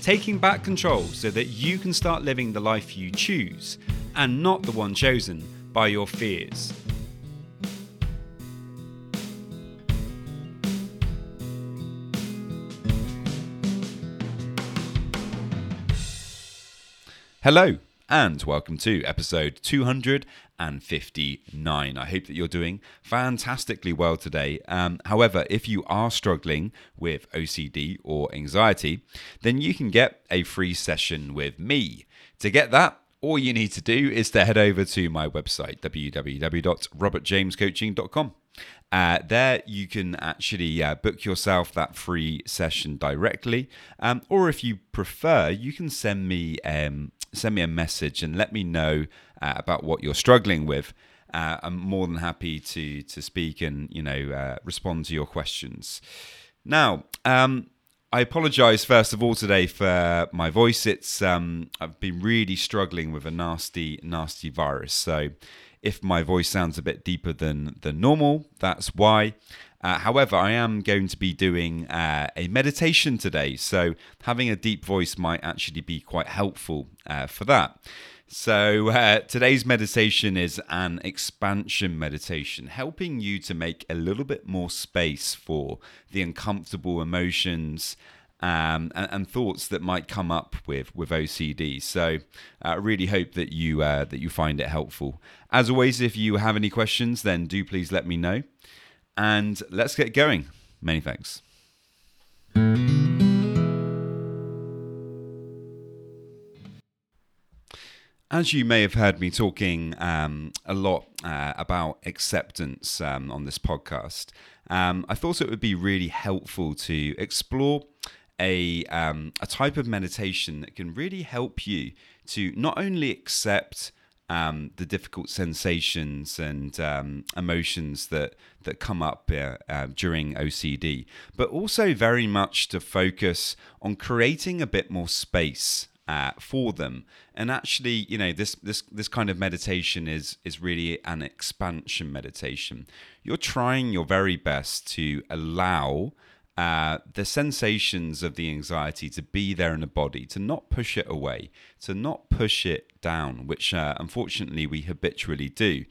taking back control so that you can start living the life you choose and not the one chosen by your fears. Hello. And welcome to episode 259. I hope that you're doing fantastically well today. However, if you are struggling with OCD or anxiety, then you can get a free session with me. To get that, all you need to do is to head over to my website, www.robertjamescoaching.com. There you can actually book yourself that free session directly. Or if you prefer, you can send me a message and let me know about what you're struggling with. I'm more than happy to speak and respond to your questions. Now, I apologise first of all today for my voice. It's I've been really struggling with a nasty virus. So if my voice sounds a bit deeper than normal, that's why. However, I am going to be doing a meditation today, so having a deep voice might actually be quite helpful for that. So today's meditation is an expansion meditation, helping you to make a little bit more space for the uncomfortable emotions and thoughts that might come up with OCD. So I really hope that you find it helpful. As always, if you have any questions, then do please let me know. And let's get going. Many thanks. As you may have heard me talking a lot about acceptance on this podcast, I thought it would be really helpful to explore a type of meditation that can really help you to not only accept the difficult sensations and emotions that come up during OCD, but also very much to focus on creating a bit more space for them. And actually, this kind of meditation is really an expansion meditation. You're trying your very best to allow the sensations of the anxiety to be there in the body, to not push it away, to not push it down, which unfortunately we habitually do.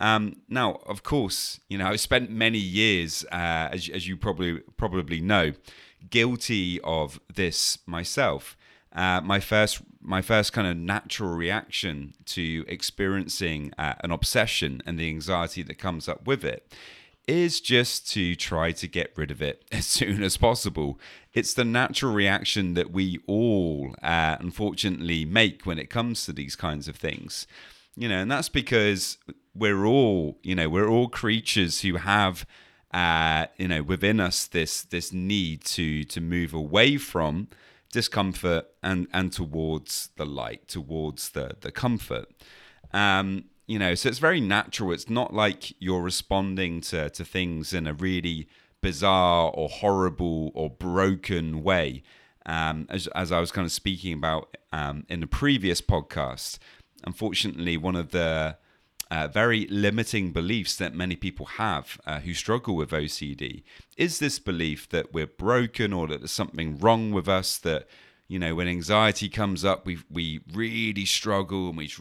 Now, of course, I've spent many years, as you probably know, guilty of this myself. My first kind of natural reaction to experiencing an obsession and the anxiety that comes up with it is just to try to get rid of it as soon as possible. It's the natural reaction that we all unfortunately make when it comes to these kinds of things, and that's because we're all creatures who have within us this need to move away from discomfort and towards the light, towards the comfort. So it's very natural. It's not like you're responding to things in a really bizarre or horrible or broken way. As I was kind of speaking about in the previous podcast, unfortunately, one of the very limiting beliefs that many people have who struggle with OCD is this belief that we're broken or that there's something wrong with us, that when anxiety comes up, we really struggle and we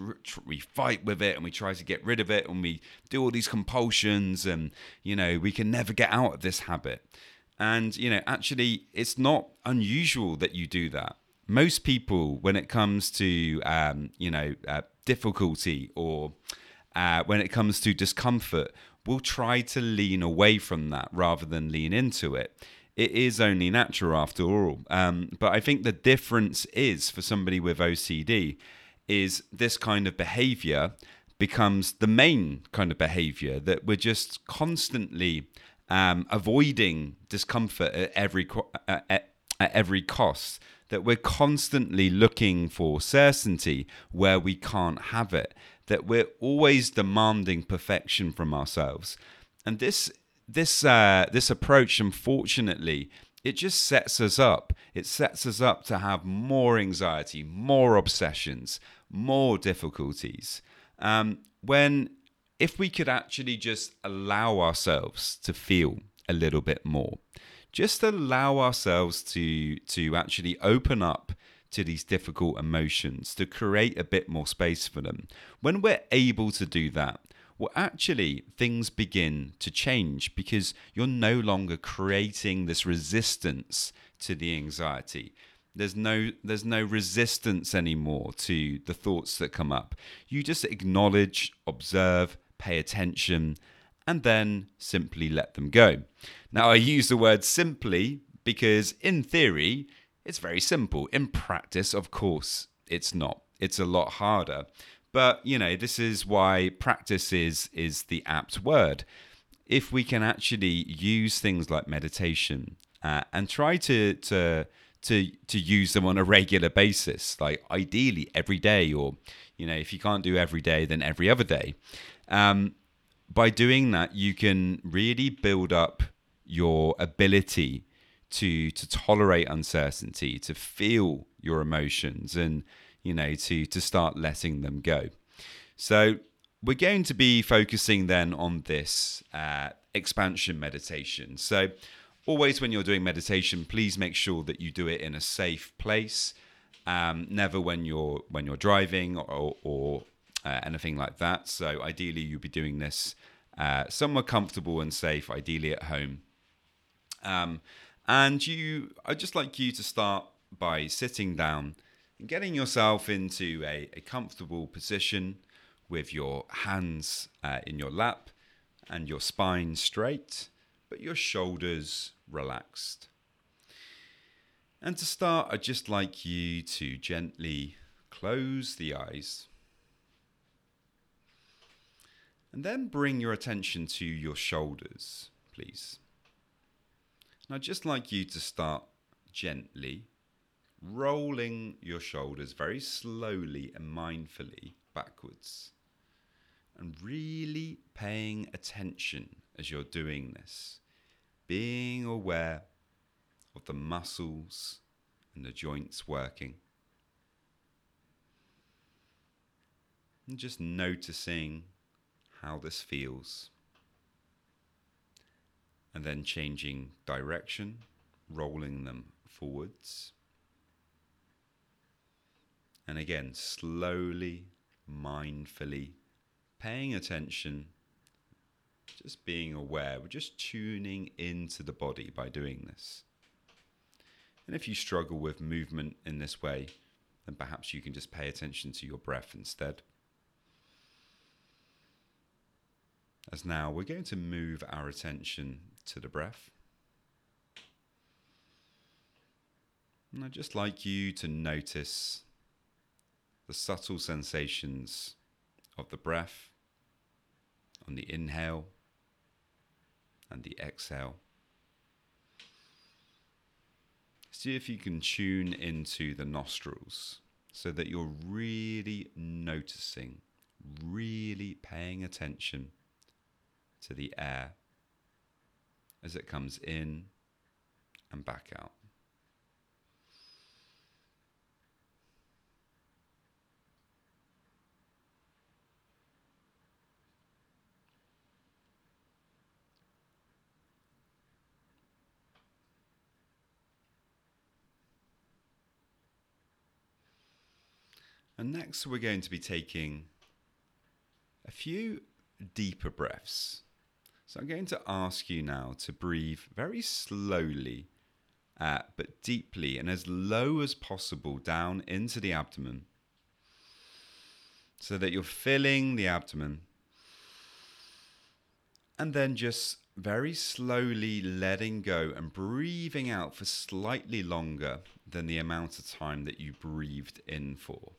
fight with it and we try to get rid of it and we do all these compulsions and, we can never get out of this habit. And, actually, it's not unusual that you do that. Most people, when it comes to, difficulty or when it comes to discomfort, will try to lean away from that rather than lean into it. It is only natural after all. But I think the difference is, for somebody with OCD, is this kind of behavior becomes the main kind of behavior, that we're just constantly avoiding discomfort at every cost, that we're constantly looking for certainty where we can't have it, that we're always demanding perfection from ourselves. And this approach, unfortunately, it just sets us up. It sets us up to have more anxiety, more obsessions, more difficulties. If we could actually just allow ourselves to feel a little bit more, just allow ourselves to actually open up to these difficult emotions, to create a bit more space for them. When we're able to do that, well, actually, things begin to change because you're no longer creating this resistance to the anxiety. There's no resistance anymore to the thoughts that come up. You just acknowledge, observe, pay attention, and then simply let them go. Now, I use the word simply because in theory, it's very simple. In practice, of course, it's not. It's a lot harder. But, you know, this is why practice is the apt word. If we can actually use things like meditation and try to use them on a regular basis, like ideally every day, or, you know, if you can't do every day, then every other day. By doing that, you can really build up your ability to tolerate uncertainty, to feel your emotions, and, you know, to start letting them go. So we're going to be focusing then on this expansion meditation. So always when you're doing meditation, please make sure that you do it in a safe place. Never when you're driving or anything like that. So ideally you'll be doing this somewhere comfortable and safe, ideally at home. I'd just like you to start by sitting down and getting yourself into a comfortable position with your hands in your lap and your spine straight, but your shoulders relaxed. And to start, I'd just like you to gently close the eyes and then bring your attention to your shoulders, please. And I'd just like you to start gently rolling your shoulders very slowly and mindfully backwards and really paying attention as you're doing this. Being aware of the muscles and the joints working. And just noticing how this feels. And then changing direction, rolling them forwards. And again, slowly, mindfully, paying attention, just being aware. We're just tuning into the body by doing this. And if you struggle with movement in this way, then perhaps you can just pay attention to your breath instead. As now we're going to move our attention to the breath. And I'd just like you to notice the subtle sensations of the breath on the inhale and the exhale. See if you can tune into the nostrils so that you're really noticing, really paying attention to the air as it comes in and back out. And next, we're going to be taking a few deeper breaths. So I'm going to ask you now to breathe very slowly, but deeply and as low as possible down into the abdomen so that you're filling the abdomen. And then just very slowly letting go and breathing out for slightly longer than the amount of time that you breathed in for.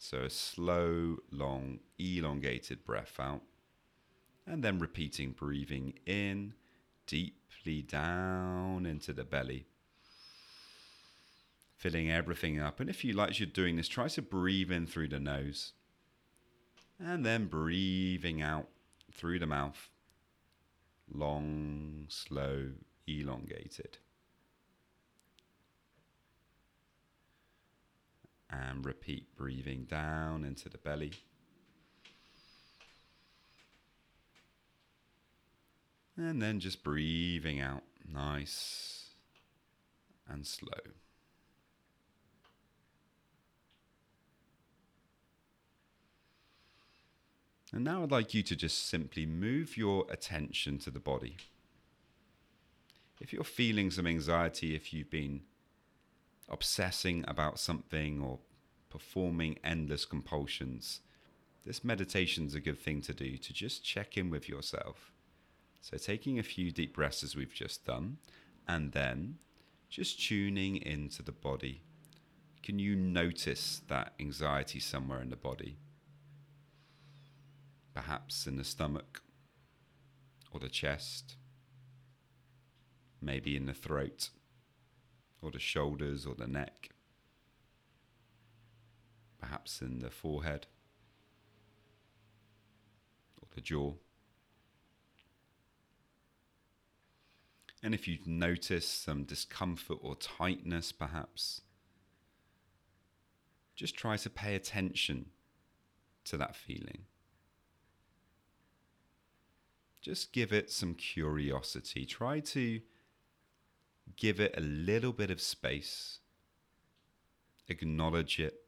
So a slow, long, elongated breath out. And then repeating, breathing in deeply down into the belly. filling everything up. And if you like as you're doing this, try to breathe in through the nose and then breathing out through the mouth. Long, slow, elongated. And repeat, breathing down into the belly. And then just breathing out, nice and slow. And now I'd like you to just simply move your attention to the body. If you're feeling some anxiety, if you've been obsessing about something or performing endless compulsions, this meditation's a good thing to do, to just check in with yourself. So taking a few deep breaths as we've just done, and then just tuning into the body. Can you notice that anxiety somewhere in the body? Perhaps in the stomach or the chest, maybe in the throat or the shoulders or the neck, perhaps in the forehead or the jaw. And if you've noticed some discomfort or tightness, perhaps, just try to pay attention to that feeling. Just give it some curiosity. Try to give it a little bit of space. Acknowledge it.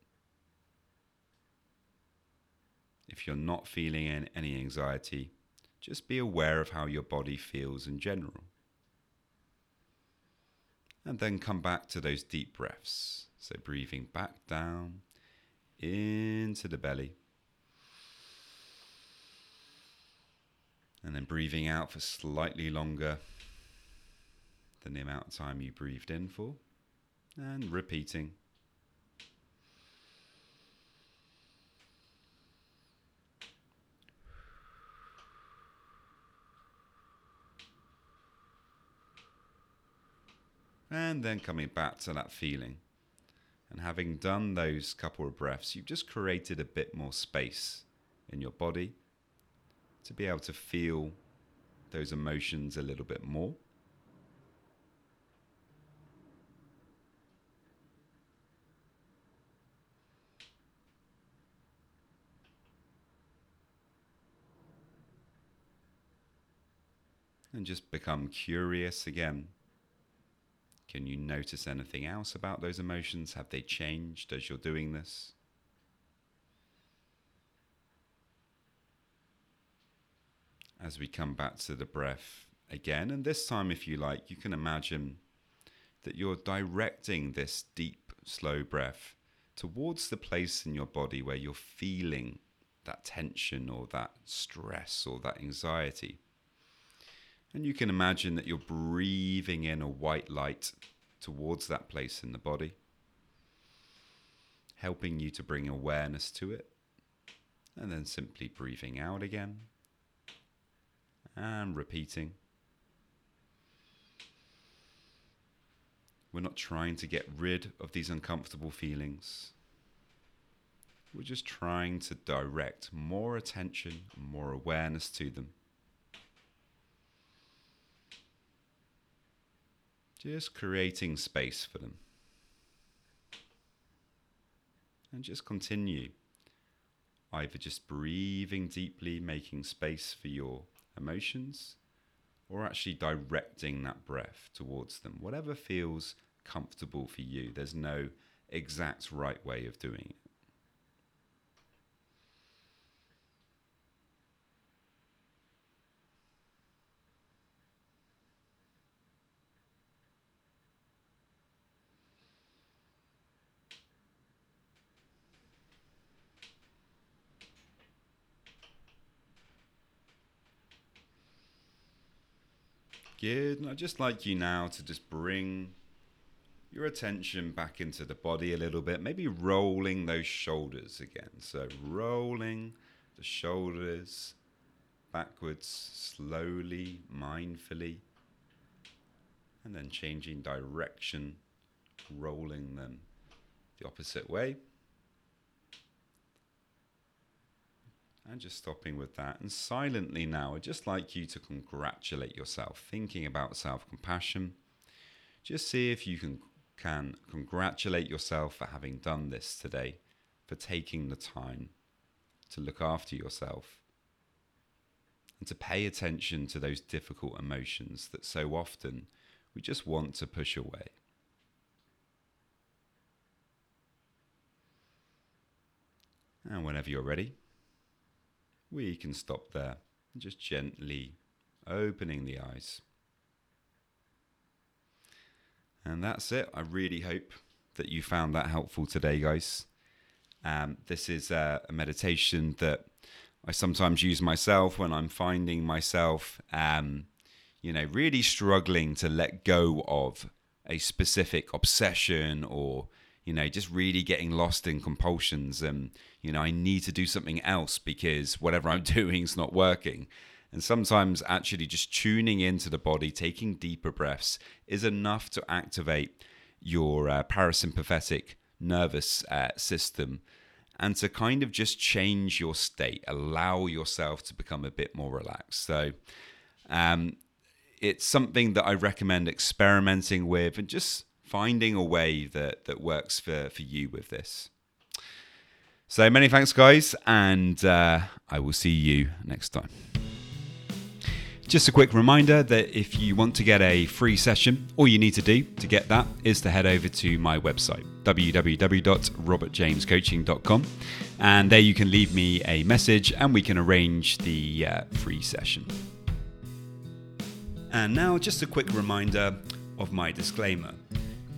If you're not feeling any anxiety, just be aware of how your body feels in general. And then come back to those deep breaths. So breathing back down into the belly. And then breathing out for slightly longer than the amount of time you breathed in for. And repeating. And then coming back to that feeling. And having done those couple of breaths, you've just created a bit more space in your body to be able to feel those emotions a little bit more. And just become curious again. Can you notice anything else about those emotions? Have they changed as you're doing this? As we come back to the breath again, and this time, if you like, you can imagine that you're directing this deep, slow breath towards the place in your body where you're feeling that tension or that stress or that anxiety. And you can imagine that you're breathing in a white light towards that place in the body, helping you to bring awareness to it, and then simply breathing out again. And repeating. We're not trying to get rid of these uncomfortable feelings. We're just trying to direct more attention, more awareness to them. Just creating space for them. And just continue. Either just breathing deeply, making space for your emotions, or actually directing that breath towards them. Whatever feels comfortable for you. There's no exact right way of doing it. Good, and I'd just like you now to just bring your attention back into the body a little bit, maybe rolling those shoulders again. So rolling the shoulders backwards, slowly, mindfully, and then changing direction, rolling them the opposite way. And just stopping with that. And silently now, I'd just like you to congratulate yourself, thinking about self-compassion. Just see if you can congratulate yourself for having done this today, for taking the time to look after yourself and to pay attention to those difficult emotions that so often we just want to push away. And whenever you're ready, we can stop there, and just gently opening the eyes. And that's it. I really hope that you found that helpful today, guys. This is a meditation that I sometimes use myself when I'm finding myself, really struggling to let go of a specific obsession or, just really getting lost in compulsions. And, I need to do something else because whatever I'm doing is not working. And sometimes actually just tuning into the body, taking deeper breaths is enough to activate your parasympathetic nervous system and to kind of just change your state, allow yourself to become a bit more relaxed. So it's something that I recommend experimenting with and just finding a way that works for you with this. So many thanks, guys, and I will see you next time. Just a quick reminder that if you want to get a free session, all you need to do to get that is to head over to my website, www.robertjamescoaching.com. And there you can leave me a message and we can arrange the free session. And now just a quick reminder of my disclaimer.